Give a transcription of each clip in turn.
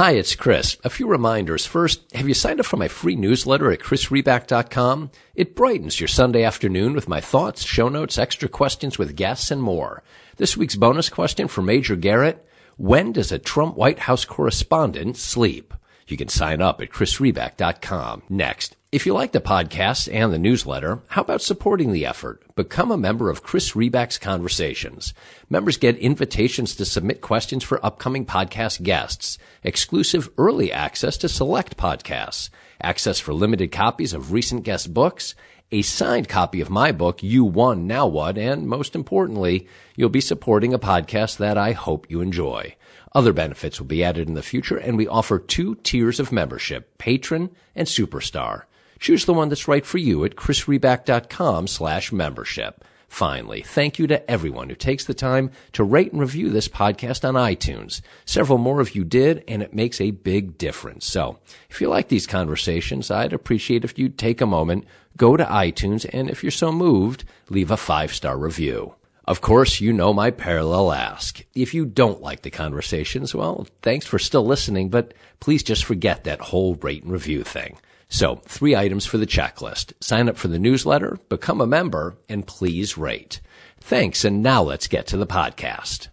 Hi, it's Chris. A few reminders. First, have you signed up for my free newsletter at chrisreback.com? It brightens your Sunday afternoon with my thoughts, show notes, extra questions with guests, and more. This week's bonus question for Major Garrett, when does a Trump White House correspondent sleep? You can sign up at chrisreback.com. Next, if you like the podcast and the newsletter, how about supporting the effort? Become a member of Chris Reback's Conversations. Members get invitations to submit questions for upcoming podcast guests, exclusive early access to select podcasts, access for limited copies of recent guest books, a signed copy of my book, You Won, Now What, and most importantly, you'll be supporting a podcast that I hope you enjoy. Other benefits will be added in the future, and we offer 2 tiers of membership, Patron and Superstar. Choose the one that's right for you at chrisreback.com/membership. Finally, thank you to everyone who takes the time to rate and review this podcast on iTunes. Several more of you did, and it makes a big difference. So if you like these conversations, I'd appreciate if you'd take a moment, go to iTunes, and if you're so moved, leave a 5-star review. Of course, you know my parallel ask. If you don't like the conversations, well, thanks for still listening, but please just forget that whole rate and review thing. So, 3 items for the checklist. Sign up for the newsletter, become a member, and please rate. Thanks, and now let's get to the podcast.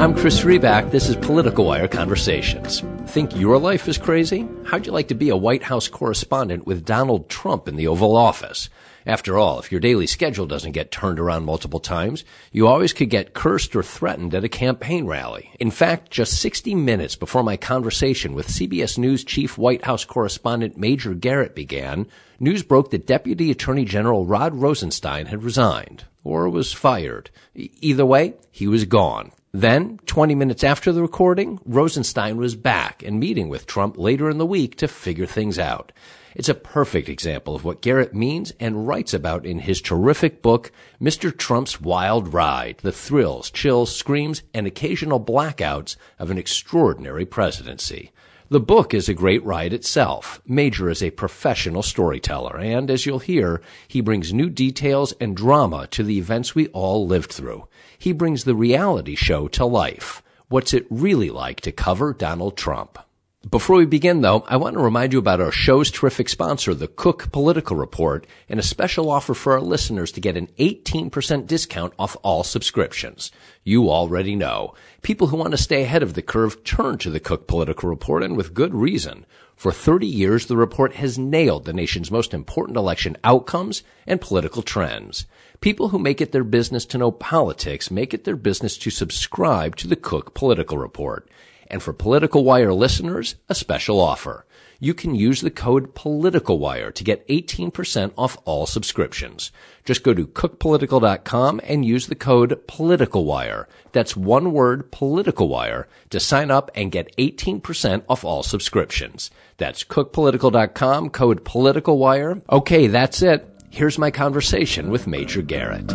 I'm Chris Reback. This is Political Wire Conversations. Think your life is crazy? How'd you like to be a White House correspondent with Donald Trump in the Oval Office? After all, if your daily schedule doesn't get turned around multiple times, you always could get cursed or threatened at a campaign rally. In fact, just 60 minutes before my conversation with CBS News chief White House correspondent Major Garrett began, news broke that Deputy Attorney General Rod Rosenstein had resigned or was fired. Either way, he was gone. Then, 20 minutes after the recording, Rosenstein was back and meeting with Trump later in the week to figure things out. It's a perfect example of what Garrett means and writes about in his terrific book, Mr. Trump's Wild Ride, the thrills, chills, screams, and occasional blackouts of an extraordinary presidency. The book is a great ride itself. Major is a professional storyteller, and as you'll hear, he brings new details and drama to the events we all lived through. He brings the reality show to life. What's it really like to cover Donald Trump? Before we begin, though, I want to remind you about our show's terrific sponsor, the Cook Political Report, and a special offer for our listeners to get an 18% discount off all subscriptions. You already know. People who want to stay ahead of the curve turn to the Cook Political Report, and with good reason. For 30 years, the report has nailed the nation's most important election outcomes and political trends. People who make it their business to know politics make it their business to subscribe to the Cook Political Report. And for Political Wire listeners, a special offer. You can use the code PoliticalWire to get 18% off all subscriptions. Just go to cookpolitical.com and use the code PoliticalWire. That's one word, PoliticalWire, to sign up and get 18% off all subscriptions. That's cookpolitical.com, code PoliticalWire. Okay, that's it. Here's my conversation with Major Garrett.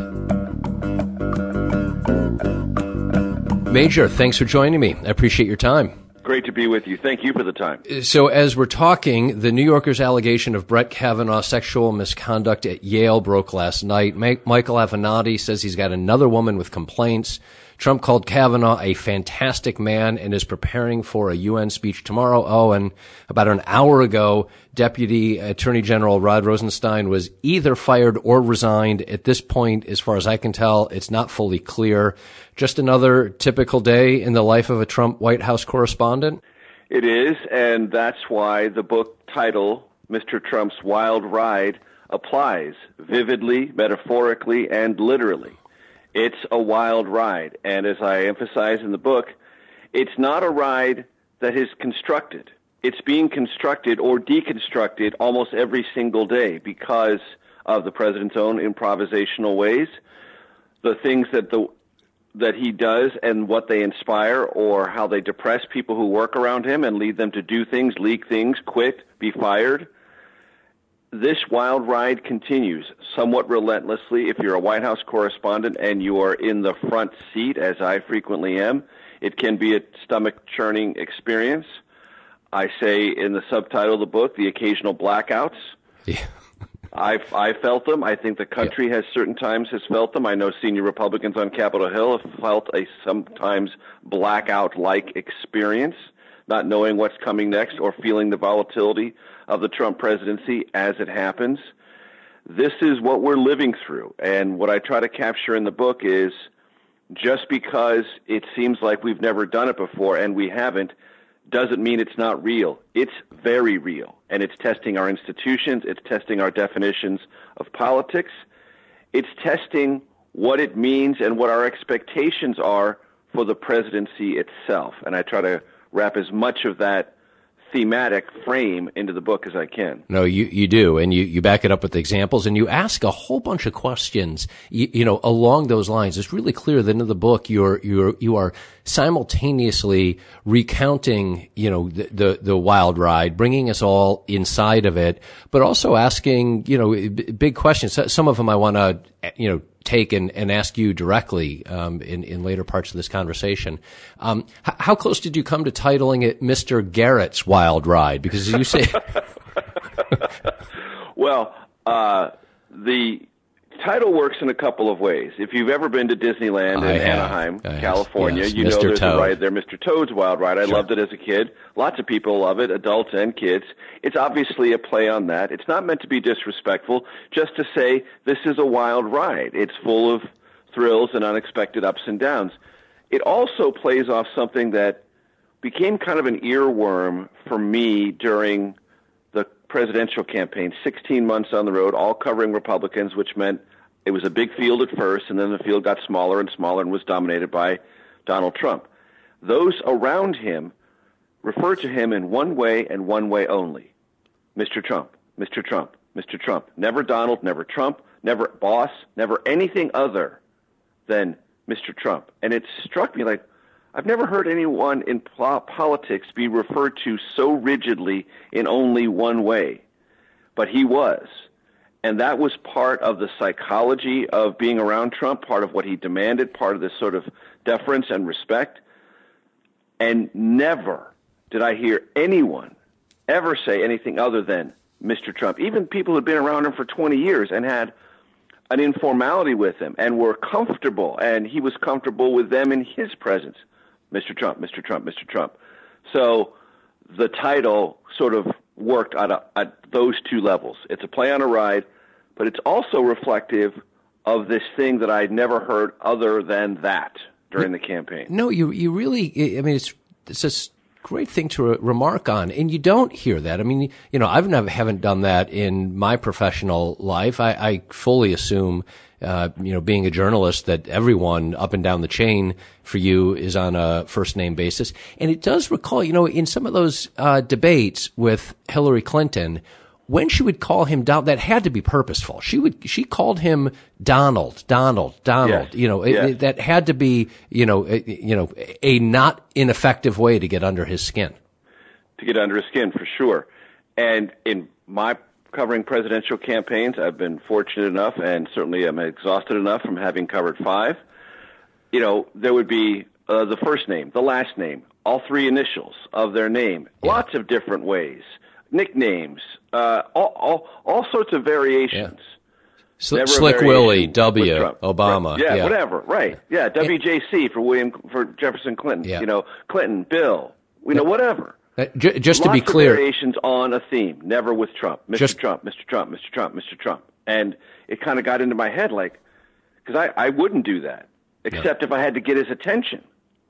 Major, thanks for joining me. I appreciate your time. Great to be with you. Thank you for the time. So as we're talking, the New Yorker's allegation of Brett Kavanaugh's sexual misconduct at Yale broke last night. Michael Avenatti says he's got another woman with complaints. Trump called Kavanaugh a fantastic man and is preparing for a UN speech tomorrow. Oh, and about an hour ago, Deputy Attorney General Rod Rosenstein was either fired or resigned. At this point, as far as I can tell, it's not fully clear. Just another typical day in the life of a Trump White House correspondent? It is, and that's why the book title, Mr. Trump's Wild Ride, applies vividly, metaphorically, and literally. It's a wild ride, and as I emphasize in the book, it's not a ride that is constructed. It's being constructed or deconstructed almost every single day because of the president's own improvisational ways, the things that he does and what they inspire or how they depress people who work around him and lead them to do things, leak things, quit, be fired. This wild ride continues somewhat relentlessly. If you're a White House correspondent and you are in the front seat, as I frequently am, it can be a stomach-churning experience. I say in the subtitle of the book, the occasional blackouts. Yeah. I felt them. I think the country has certain times has felt them. I know senior Republicans on Capitol Hill have felt a sometimes blackout-like experience, not knowing what's coming next or feeling the volatility of the Trump presidency as it happens. This is what we're living through. And what I try to capture in the book is just because it seems like we've never done it before and we haven't, doesn't mean it's not real. It's very real. And it's testing our institutions. It's testing our definitions of politics. It's testing what it means and what our expectations are for the presidency itself. And I try to wrap as much of that thematic frame into the book as I can. No, you do. And you back it up with examples, and you ask a whole bunch of questions, you know, along those lines. It's really clear at the end of the book, you are simultaneously recounting, you know, the wild ride, bringing us all inside of it, but also asking, you know, big questions. Some of them I want to, you know, take and ask you directly in later parts of this conversation. How close did you come to titling it Mr. Garrett's Wild Ride? Because as you say... Well, the title works in a couple of ways. If you've ever been to Disneyland in Anaheim, California, yes. You know there's a ride there, Mr. Toad's Wild Ride. I loved it as a kid. Lots of people love it, adults and kids. It's obviously a play on that. It's not meant to be disrespectful, just to say this is a wild ride. It's full of thrills and unexpected ups and downs. It also plays off something that became kind of an earworm for me during the presidential campaign, 16 months on the road, all covering Republicans, which meant it was a big field at first, and then the field got smaller and smaller and was dominated by Donald Trump. Those around him refer to him in one way and one way only. Mr. Trump, Mr. Trump, Mr. Trump. Never Donald, never Trump, never boss, never anything other than Mr. Trump. And it struck me like I've never heard anyone in politics be referred to so rigidly in only one way. But he was. And that was part of the psychology of being around Trump, part of what he demanded, part of this sort of deference and respect. And never did I hear anyone ever say anything other than Mr. Trump. Even people who'd been around him for 20 years and had an informality with him and were comfortable, and he was comfortable with them in his presence. Mr. Trump, Mr. Trump, Mr. Trump. So the title sort of worked at those two levels. It's a play on a ride, but it's also reflective of this thing that I'd never heard other than that during the campaign. No, you really, I mean, it's just great thing to remark on, and you don't hear that. I mean, you know, haven't done that in my professional life. I fully assume, you know, being a journalist, that everyone up and down the chain for you is on a first name basis. And it does recall, you know, in some of those debates with Hillary Clinton, when she would call him Donald, that had to be purposeful. She called him Donald, yes. You know, yes. That had to be, you know, a not ineffective way to get under his skin. To get under his skin, for sure. And in my covering presidential campaigns, I've been fortunate enough, and certainly I'm exhausted enough from having covered 5. You know, there would be the first name, the last name, all 3 initials of their name, lots of different ways. Nicknames, all sorts of variations. Yeah. Slick Willie, W, Obama. Right. Yeah, whatever, right. Yeah, WJC for Jefferson Clinton. Yeah. You know, Clinton, Bill, you know, whatever. Just to be clear. Lots of variations on a theme, never with Trump. Mr. Trump, Mr. Trump, Mr. Trump, Mr. Trump. And it kind of got into my head, like, because I wouldn't do that, except if I had to get his attention.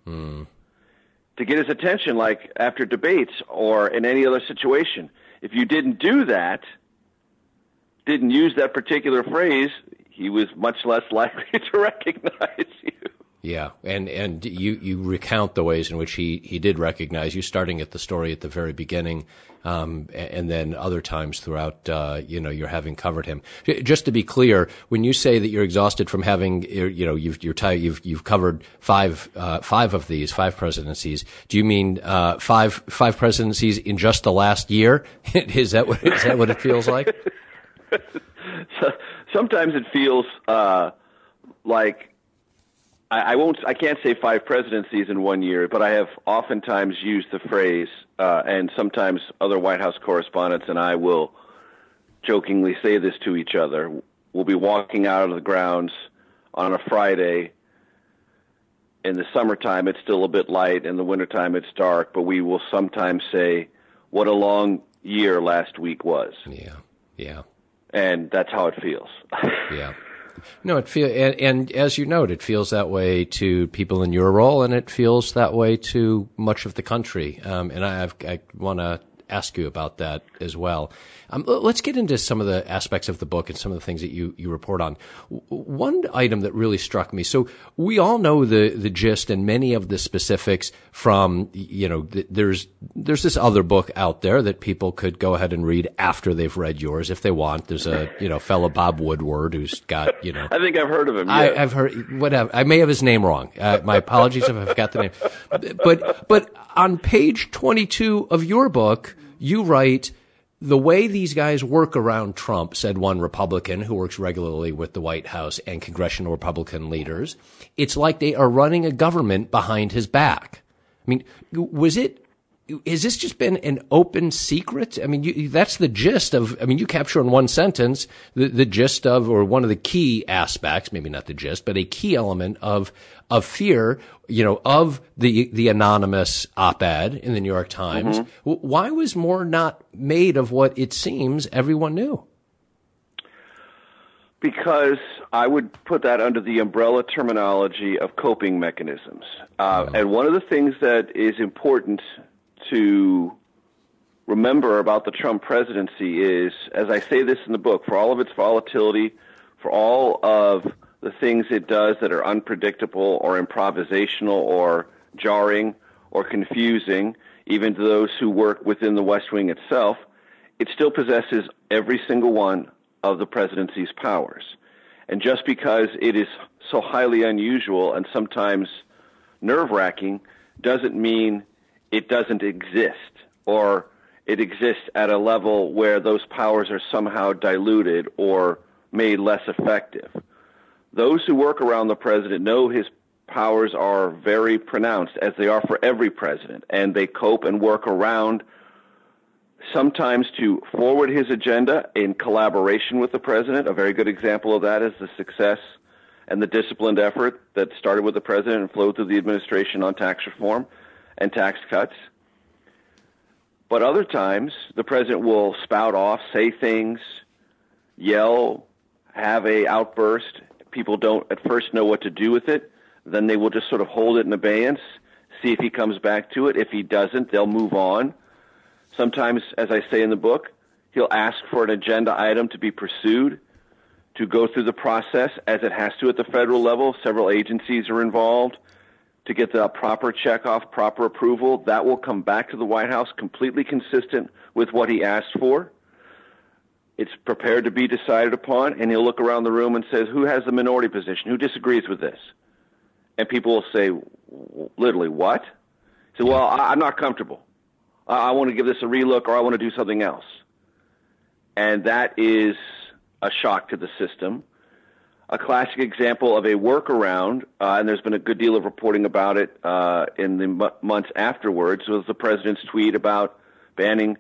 Mm. To get his attention, like after debates or in any other situation. If you didn't do that, didn't use that particular phrase, he was much less likely to recognize you. Yeah, and you recount the ways in which he did recognize you, starting at the story at the very beginning, and then other times throughout, you know, you're having covered him. Just to be clear, when you say that you're exhausted from having, you know, you've covered 5 of these, 5 presidencies, do you mean 5 presidencies in just the last year? Is that what it feels like? So, sometimes it feels like. I can't say 5 presidencies in one year, but I have oftentimes used the phrase, and sometimes other White House correspondents and I will jokingly say this to each other, we'll be walking out of the grounds on a Friday. In the summertime, it's still a bit light. In the wintertime, it's dark. But we will sometimes say, what a long year last week was. Yeah, yeah. And that's how it feels. Yeah. No, it feels, and as you note, it feels that way to people in your role, and it feels that way to much of the country. And I want to ask you about that as well. Let's get into some of the aspects of the book and some of the things that you report on. One item that really struck me, so we all know the gist and many of the specifics from, you know, there's this other book out there that people could go ahead and read after they've read yours if they want. There's a, you know, fellow Bob Woodward who's got, you know. I think I've heard of him. Yeah. I've heard, whatever. I may have his name wrong. My apologies if I've got the name. But on page 22 of your book, you write, the way these guys work around Trump, said one Republican who works regularly with the White House and congressional Republican leaders, it's like they are running a government behind his back. I mean, has this just been an open secret? I mean, that's the gist of, I mean, you capture in one sentence the gist of, or one of the key aspects, maybe not the gist, but a key element of fear, you know, of the anonymous op-ed in the New York Times. Mm-hmm. Why was more not made of what it seems everyone knew? Because I would put that under the umbrella terminology of coping mechanisms. And one of the things that is important to remember about the Trump presidency is, as I say this in the book, for all of its volatility, for all of the things it does that are unpredictable or improvisational or jarring or confusing, even to those who work within the West Wing itself, it still possesses every single one of the presidency's powers. And just because it is so highly unusual and sometimes nerve-wracking doesn't mean it doesn't exist, or it exists at a level where those powers are somehow diluted or made less effective. Those who work around the president know his powers are very pronounced, as they are for every president, and they cope and work around, sometimes to forward his agenda in collaboration with the president. A very good example of that is the success and the disciplined effort that started with the president and flowed through the administration on tax reform and tax cuts. But other times, the president will spout off, say things, yell, have a outburst. People don't at first know what to do with it. Then they will just sort of hold it in abeyance, see if he comes back to it. If he doesn't, they'll move on. Sometimes, as I say in the book, he'll ask for an agenda item to be pursued, to go through the process, as it has to at the federal level. Several agencies are involved to get the proper checkoff, proper approval. That will come back to the White House completely consistent with what he asked for. It's prepared to be decided upon, and he'll look around the room and says, who has the minority position? Who disagrees with this? And people will say, literally, what? Say, well, I'm not comfortable. I want to give this a relook, or I want to do something else. And that is a shock to the system. A classic example of a workaround, and there's been a good deal of reporting about it in the months afterwards, was the president's tweet about banning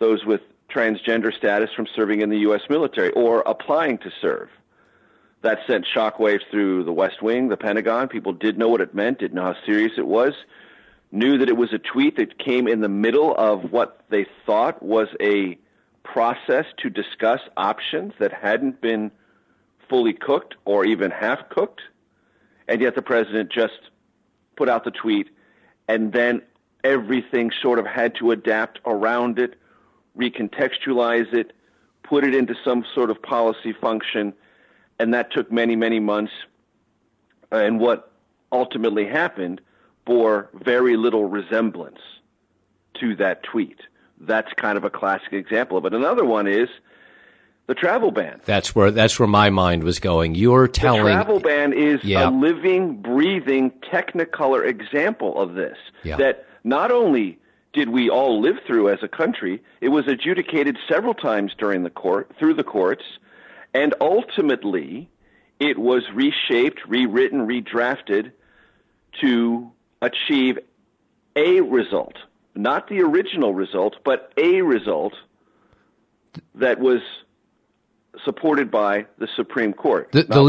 those with transgender status from serving in the U.S. military or applying to serve. That sent shockwaves through the West Wing, the Pentagon. People did know what it meant, didn't know how serious it was, knew that it was a tweet that came in the middle of what they thought was a process to discuss options that hadn't been fully cooked or even half cooked. And yet the president just put out the tweet, and then everything sort of had to adapt around it, recontextualize it, put it into some sort of policy function, and that took many, many months. And what ultimately happened bore very little resemblance to that tweet. That's kind of a classic example of it. Another one is the travel ban. That's where my mind was going. You're telling the travel ban is a living, breathing, technicolor example of this, that not only did we all live through as a country, it was adjudicated several times during the court, through the courts, and ultimately it was reshaped, rewritten, redrafted to achieve a result, not the original result, but a result that was supported by the Supreme Court. The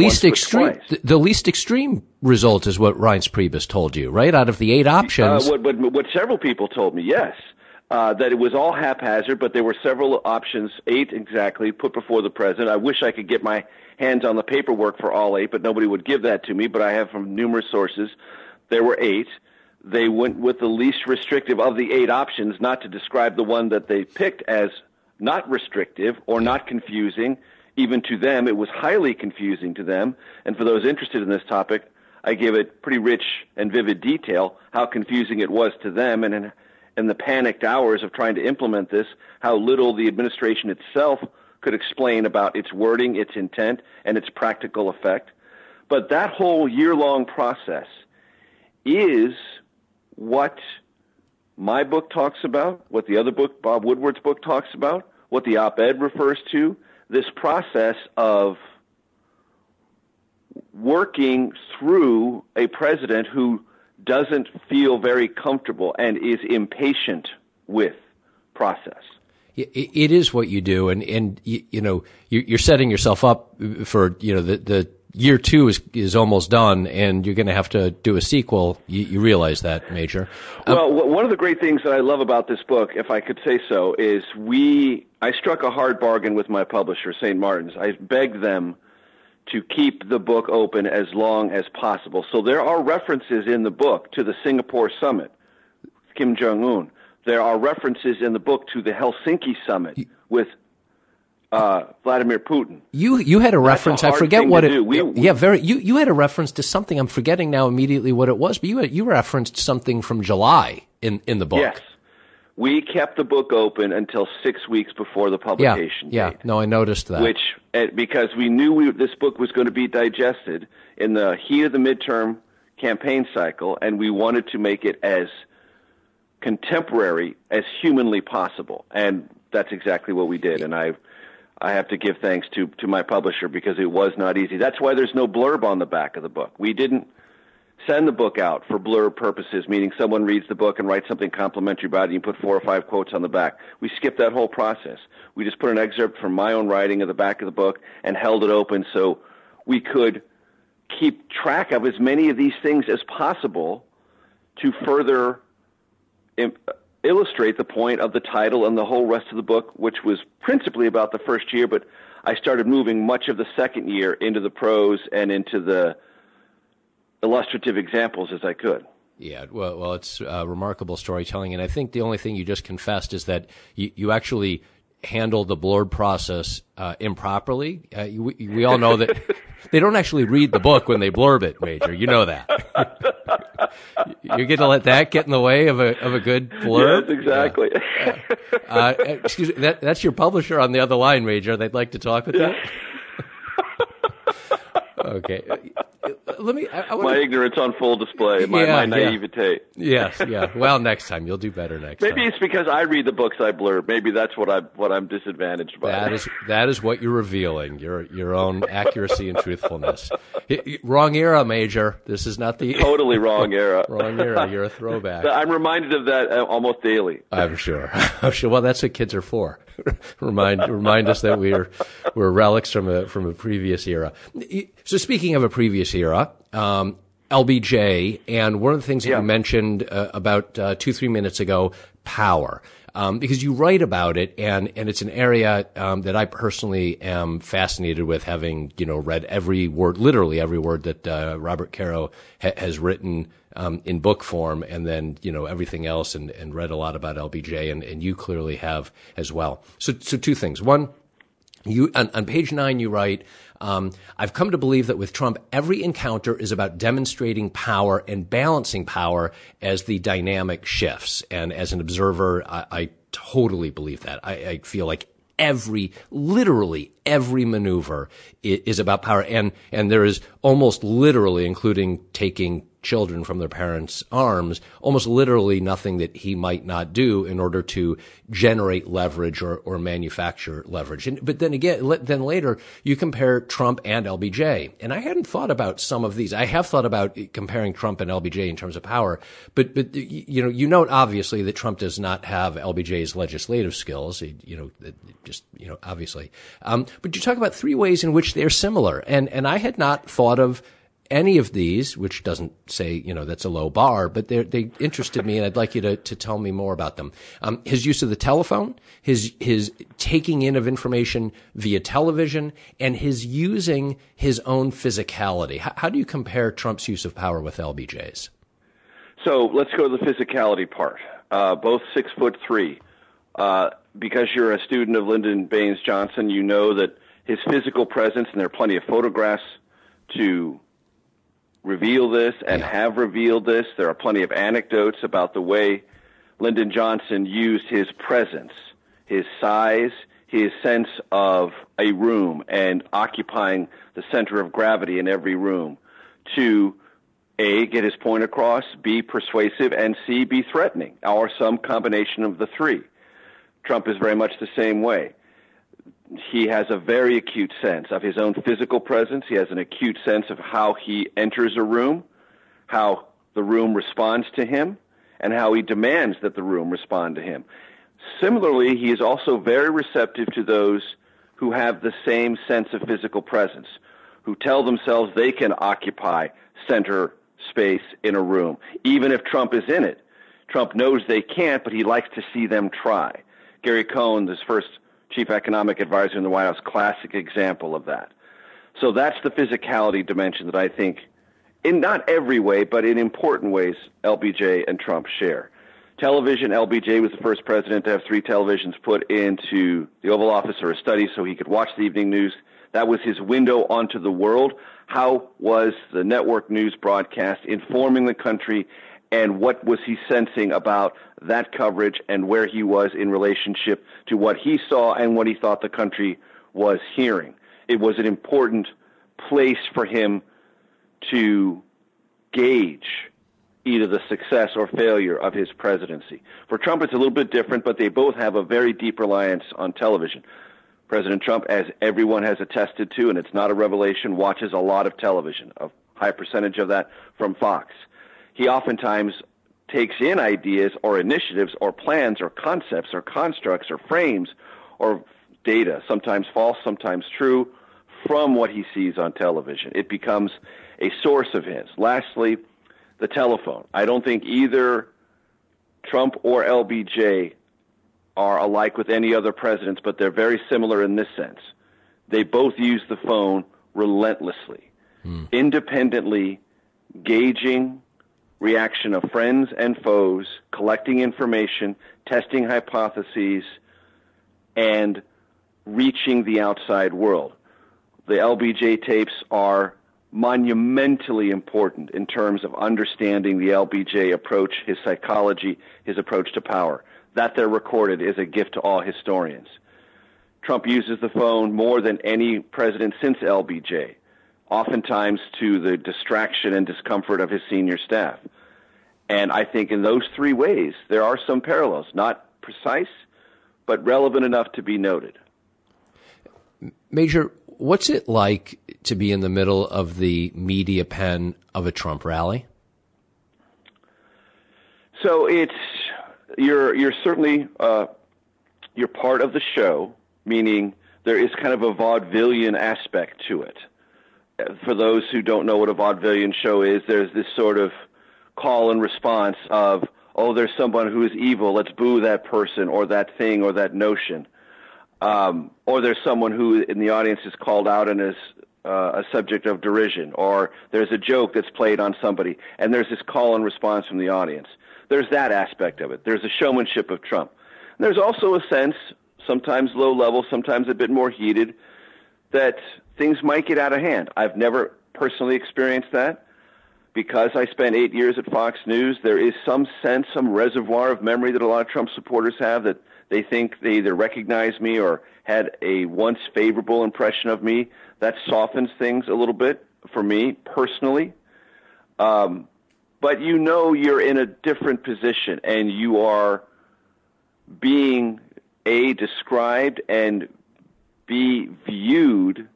least extreme result is what Reince Priebus told you, right? Out of the 8 options. What several people told me, yes. That it was all haphazard, but there were several options, 8 exactly, put before the president. I wish I could get my hands on the paperwork for all 8, but nobody would give that to me. But I have from numerous sources, there were 8. They went with the least restrictive of the 8 options, not to describe the one that they picked as not restrictive or not confusing. Even to them, it was highly confusing to them. And for those interested in this topic, I gave it pretty rich and vivid detail how confusing it was to them, and in the panicked hours of trying to implement this, how little the administration itself could explain about its wording, its intent, and its practical effect. But that whole year-long process is what my book talks about, what the other book, Bob Woodward's book, talks about, what the op-ed refers to, this process of working through a president who doesn't feel very comfortable and is impatient with process. It is what you do, and you know, you're setting yourself up for, you know, the year 2 is almost done, and you're going to have to do a sequel. You realize that, Major. Well, one of the great things that I love about this book, if I could say so, is I struck a hard bargain with my publisher, St. Martin's. I begged them to keep the book open as long as possible. So there are references in the book to the Singapore summit, Kim Jong-un. There are references in the book to the Helsinki summit with Vladimir Putin. You had a reference. I forget what it. You had a reference to something. I'm forgetting now immediately what it was. But you referenced something from July in the book. Yes. We kept the book open until 6 weeks before the publication date. Yeah, no, I noticed that. Which, because we knew this book was going to be digested in the heat of the midterm campaign cycle, and we wanted to make it as contemporary as humanly possible. And that's exactly what we did. And I have to give thanks to my publisher, because it was not easy. That's why there's no blurb on the back of the book. We didn't send the book out for blurb purposes, meaning someone reads the book and writes something complimentary about it, and you put 4 or 5 quotes on the back. We skipped that whole process. We just put an excerpt from my own writing at the back of the book and held it open so we could keep track of as many of these things as possible to further illustrate the point of the title and the whole rest of the book, which was principally about the first year, but I started moving much of the second year into the prose and into the illustrative examples as I could. Yeah, well, it's remarkable storytelling, and I think the only thing you just confessed is that you actually handle the blurb process improperly. We all know that they don't actually read the book when they blurb it, Major. You know that. You're going to let that get in the way of a good blurb? Yes, exactly. Excuse me, that's your publisher on the other line, Major. They'd like to talk with you. Okay. My ignorance on full display, my naivete. Yes, yeah. Well, next time. You'll do better next time. Maybe it's because I read the books I blurb. Maybe that's what I'm disadvantaged by. That is what you're revealing, your own accuracy and truthfulness. Wrong era, Major. This is not the... Totally wrong era. Wrong era. You're a throwback. I'm reminded of that almost daily. I'm sure. Well, that's what kids are for. Remind us that we're relics from a previous era. So speaking of a previous era, LBJ, and one of the things that you mentioned about 2-3 minutes ago, power, because you write about it, and it's an area that I personally am fascinated with, having read every word, literally every word that Robert Caro has written in book form, and then everything else, and read a lot about LBJ, and you clearly have as well. So 2 things. One, you on page 9 you write, I've come to believe that with Trump, every encounter is about demonstrating power and balancing power as the dynamic shifts. And as an observer, I totally believe that. I feel like literally every maneuver is about power. And there is almost literally, including taking children from their parents' arms, almost literally nothing that he might not do in order to generate leverage or manufacture leverage. And, but then again, then later you compare Trump and LBJ. And I hadn't thought about some of these. I have thought about comparing Trump and LBJ in terms of power, but you note obviously that Trump does not have LBJ's legislative skills. Obviously. But you talk about three ways in which they're similar. And I had not thought of any of these, which doesn't say, that's a low bar, but they interested me, and I'd like you to tell me more about them. His use of the telephone, his taking in of information via television, and his using his own physicality. How do you compare Trump's use of power with LBJ's? So let's go to the physicality part. Both 6'3". Because you're a student of Lyndon Baines Johnson, you know that his physical presence, and there are plenty of photographs to reveal this and have revealed this. There are plenty of anecdotes about the way Lyndon Johnson used his presence, his size, his sense of a room and occupying the center of gravity in every room to A, get his point across, B, persuasive, and C, be threatening, or some combination of the three. Trump is very much the same way. He has a very acute sense of his own physical presence. He has an acute sense of how he enters a room, how the room responds to him, and how he demands that the room respond to him. Similarly, he is also very receptive to those who have the same sense of physical presence, who tell themselves they can occupy center space in a room, even if Trump is in it. Trump knows they can't, but he likes to see them try. Gary Cohn, his first chief economic advisor in the White House, classic example of that. So that's the physicality dimension that I think, in not every way, but in important ways, LBJ and Trump share. Television, LBJ was the first president to have three televisions put into the Oval Office or a study so he could watch the evening news. That was his window onto the world. How was the network news broadcast informing the country, and what was he sensing about that coverage and where he was in relationship to what he saw and what he thought the country was hearing? It was an important place for him to gauge either the success or failure of his presidency. For Trump, it's a little bit different, but they both have a very deep reliance on television. President Trump, as everyone has attested to, and it's not a revelation, watches a lot of television, a high percentage of that from Fox. He oftentimes takes in ideas or initiatives or plans or concepts or constructs or frames or data, sometimes false, sometimes true, from what he sees on television. It becomes a source of his. Lastly, the telephone. I don't think either Trump or LBJ are alike with any other presidents, but they're very similar in this sense. They both use the phone relentlessly, independently gauging reaction of friends and foes, collecting information, testing hypotheses, and reaching the outside world. The LBJ tapes are monumentally important in terms of understanding the LBJ approach, his psychology, his approach to power. That they're recorded is a gift to all historians. Trump uses the phone more than any president since LBJ, oftentimes to the distraction and discomfort of his senior staff. And I think in those three ways, there are some parallels, not precise, but relevant enough to be noted. Major, what's it like to be in the middle of the media pen of a Trump rally? So it's, you're certainly, you're part of the show, meaning there is kind of a vaudevillian aspect to it. For those who don't know what a vaudevillian show is, there's this sort of call and response of, oh, there's someone who is evil, let's boo that person or that thing or that notion. Or there's someone who in the audience is called out and is a subject of derision, or there's a joke that's played on somebody, and there's this call and response from the audience. There's that aspect of it. There's the showmanship of Trump. And there's also a sense, sometimes low level, sometimes a bit more heated, that things might get out of hand. I've never personally experienced that. Because I spent 8 years at Fox News, there is some sense, some reservoir of memory that a lot of Trump supporters have, that they think they either recognize me or had a once favorable impression of me. That softens things a little bit for me personally. but you know you're in a different position and you are being, A, described and, B, viewed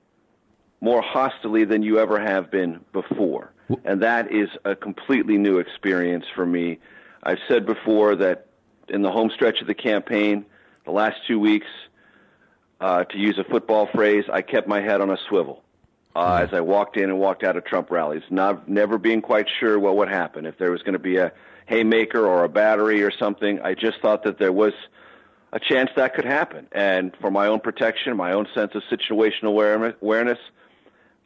more hostilely than you ever have been before. And that is a completely new experience for me. I've said before that in the home stretch of the campaign, the last 2 weeks, to use a football phrase, I kept my head on a swivel as I walked in and walked out of Trump rallies, never being quite sure what would happen. If there was going to be a haymaker or a battery or something, I just thought that there was a chance that could happen. And for my own protection, my own sense of situational awareness,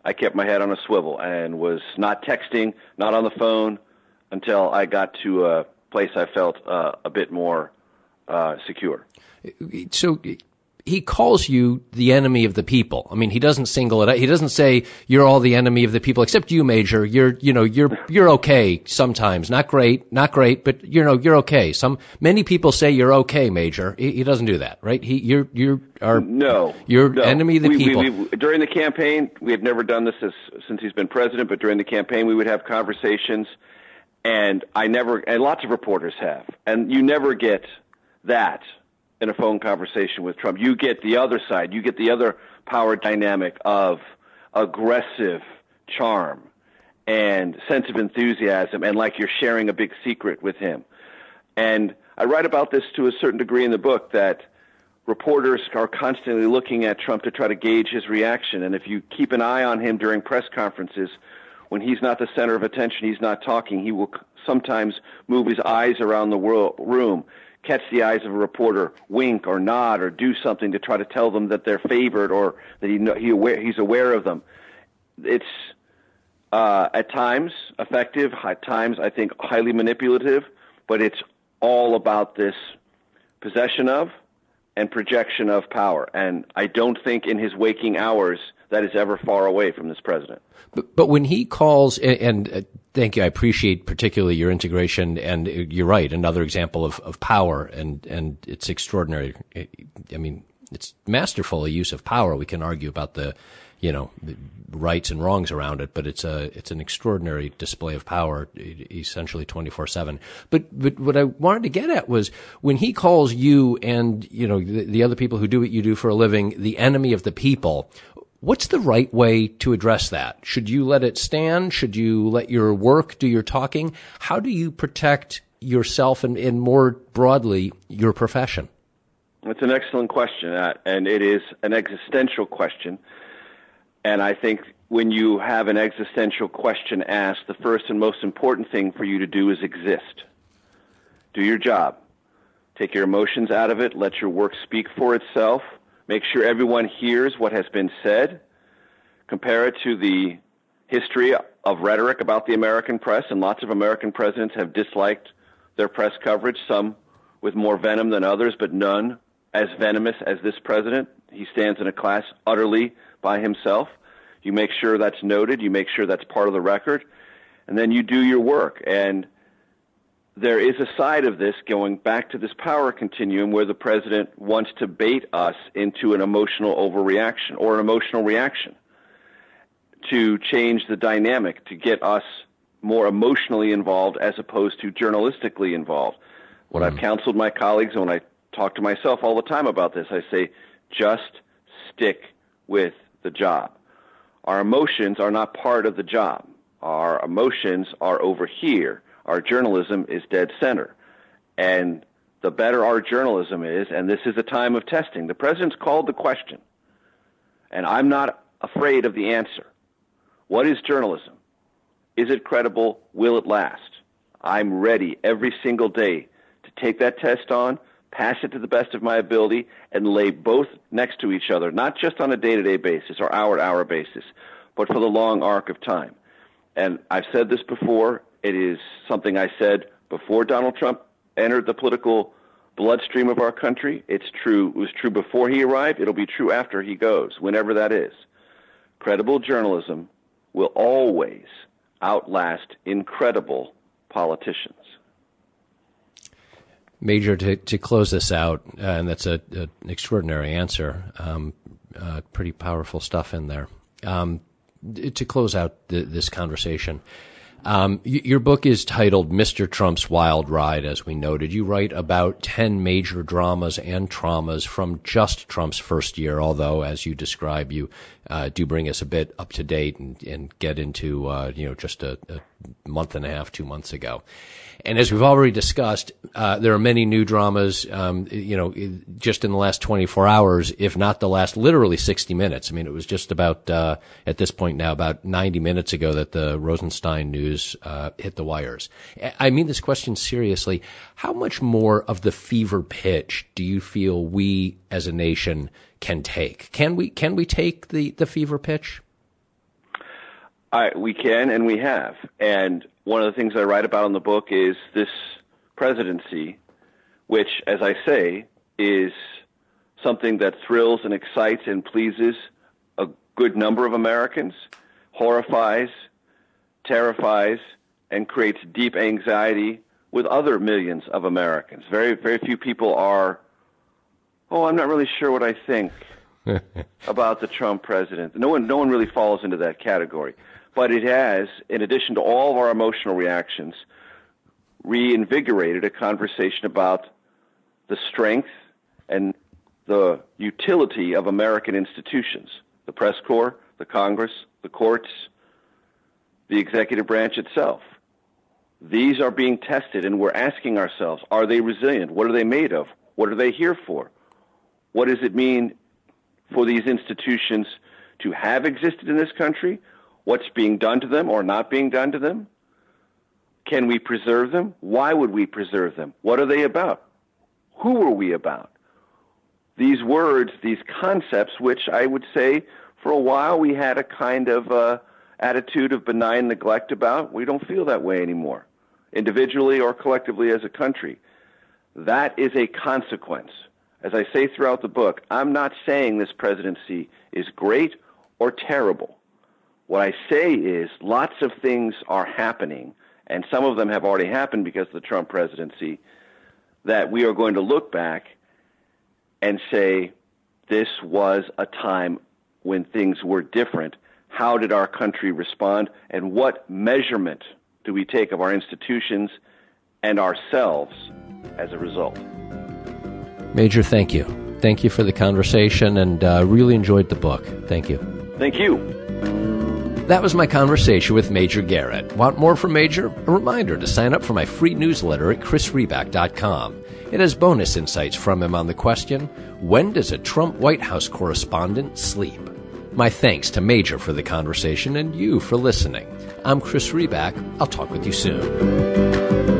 I kept my head on a swivel and was not texting, not on the phone until I got to a place I felt a bit more secure. So he calls you the enemy of the people. I mean, he doesn't single it out. He doesn't say you're all the enemy of the people, except you, Major. You're okay sometimes. Not great, but you're okay. Many people say you're okay, Major. He doesn't do that, right? You're enemy of the people. During the campaign, we have never done this since he's been president, but during the campaign, we would have conversations, and lots of reporters have, and you never get that. In a phone conversation with Trump, you get the other side. You get the other power dynamic of aggressive charm and sense of enthusiasm and like you're sharing a big secret with him. And I write about this to a certain degree in the book, that reporters are constantly looking at Trump to try to gauge his reaction. And if you keep an eye on him during press conferences, when he's not the center of attention, he's not talking, he will sometimes move his eyes around the room, catch the eyes of a reporter, wink or nod or do something to try to tell them that they're favored or that he's aware of them. It's at times effective, at times I think highly manipulative, but it's all about this possession of and projection of power. And I don't think in his waking hours that is ever far away from this president. But when he calls, and thank you, I appreciate particularly your integration, and you're right, another example of power, and it's extraordinary. I mean, it's masterful a use of power. We can argue about the, the rights and wrongs around it, but it's an extraordinary display of power, essentially 24/7. But what I wanted to get at was when he calls you and, the other people who do what you do for a living, the enemy of the people. What's the right way to address that? Should you let it stand? Should you let your work do your talking? How do you protect yourself and more broadly, your profession? It's an excellent question, and it is an existential question. And I think when you have an existential question asked, the first and most important thing for you to do is exist. Do your job. Take your emotions out of it. Let your work speak for itself. Make sure everyone hears what has been said. Compare it to the history of rhetoric about the American press, and lots of American presidents have disliked their press coverage, some with more venom than others, but none as venomous as this president. He stands in a class utterly by himself. You make sure that's noted. You make sure that's part of the record. And then you do your work. And there is a side of this, going back to this power continuum, where the president wants to bait us into an emotional overreaction or an emotional reaction to change the dynamic, to get us more emotionally involved as opposed to journalistically involved. When I've counseled my colleagues and when I talk to myself all the time about this, I say, just stick with the job. Our emotions are not part of the job. Our emotions are over here. Our journalism is dead center. And the better our journalism is, and this is a time of testing, the president's called the question. And I'm not afraid of the answer. What is journalism? Is it credible? Will it last? I'm ready every single day to take that test on, pass it to the best of my ability, and lay both next to each other, not just on a day-to-day basis or hour-to-hour basis, but for the long arc of time. And I've said this before. It is something I said before Donald Trump entered the political bloodstream of our country. It's true. It was true before he arrived. It'll be true after he goes, whenever that is. Credible journalism will always outlast incredible politicians. Major, to close this out, and that's an extraordinary answer, pretty powerful stuff in there, to close out this conversation. Your book is titled Mr. Trump's Wild Ride, as we noted. You write about 10 major dramas and traumas from just Trump's first year, although, as you describe, you do bring us a bit up to date and get into just a month and a half, 2 months ago. And as we've already discussed, there are many new dramas, just in the last 24 hours, if not the last literally 60 minutes. I mean, it was just about, at this point now, about 90 minutes ago that the Rosenstein news, hit the wires. I mean this question seriously. How much more of the fever pitch do you feel we as a nation can take? Can we take the fever pitch? We can, and we have. And one of the things I write about in the book is this presidency, which, as I say, is something that thrills and excites and pleases a good number of Americans, horrifies, terrifies, and creates deep anxiety with other millions of Americans. Very, very few people are, I'm not really sure what I think about the Trump president. No one really falls into that category. But it has, in addition to all of our emotional reactions, reinvigorated a conversation about the strength and the utility of American institutions, the press corps, the Congress, the courts, the executive branch itself. These are being tested, and we're asking ourselves, are they resilient? What are they made of? What are they here for? What does it mean for these institutions to have existed in this country? What's being done to them or not being done to them? Can we preserve them? Why would we preserve them? What are they about? Who are we about? These words, these concepts, which I would say for a while we had a kind of attitude of benign neglect about, we don't feel that way anymore, individually or collectively as a country. That is a consequence. As I say throughout the book, I'm not saying this presidency is great or terrible. What I say is lots of things are happening, and some of them have already happened because of the Trump presidency, that we are going to look back and say, this was a time when things were different. How did our country respond? And what measurement do we take of our institutions and ourselves as a result? Major, thank you. Thank you for the conversation, and really enjoyed the book. Thank you. Thank you. That was my conversation with Major Garrett. Want more from Major? A reminder to sign up for my free newsletter at chrisreback.com. It has bonus insights from him on the question, when does a Trump White House correspondent sleep? My thanks to Major for the conversation and you for listening. I'm Chris Reback. I'll talk with you soon.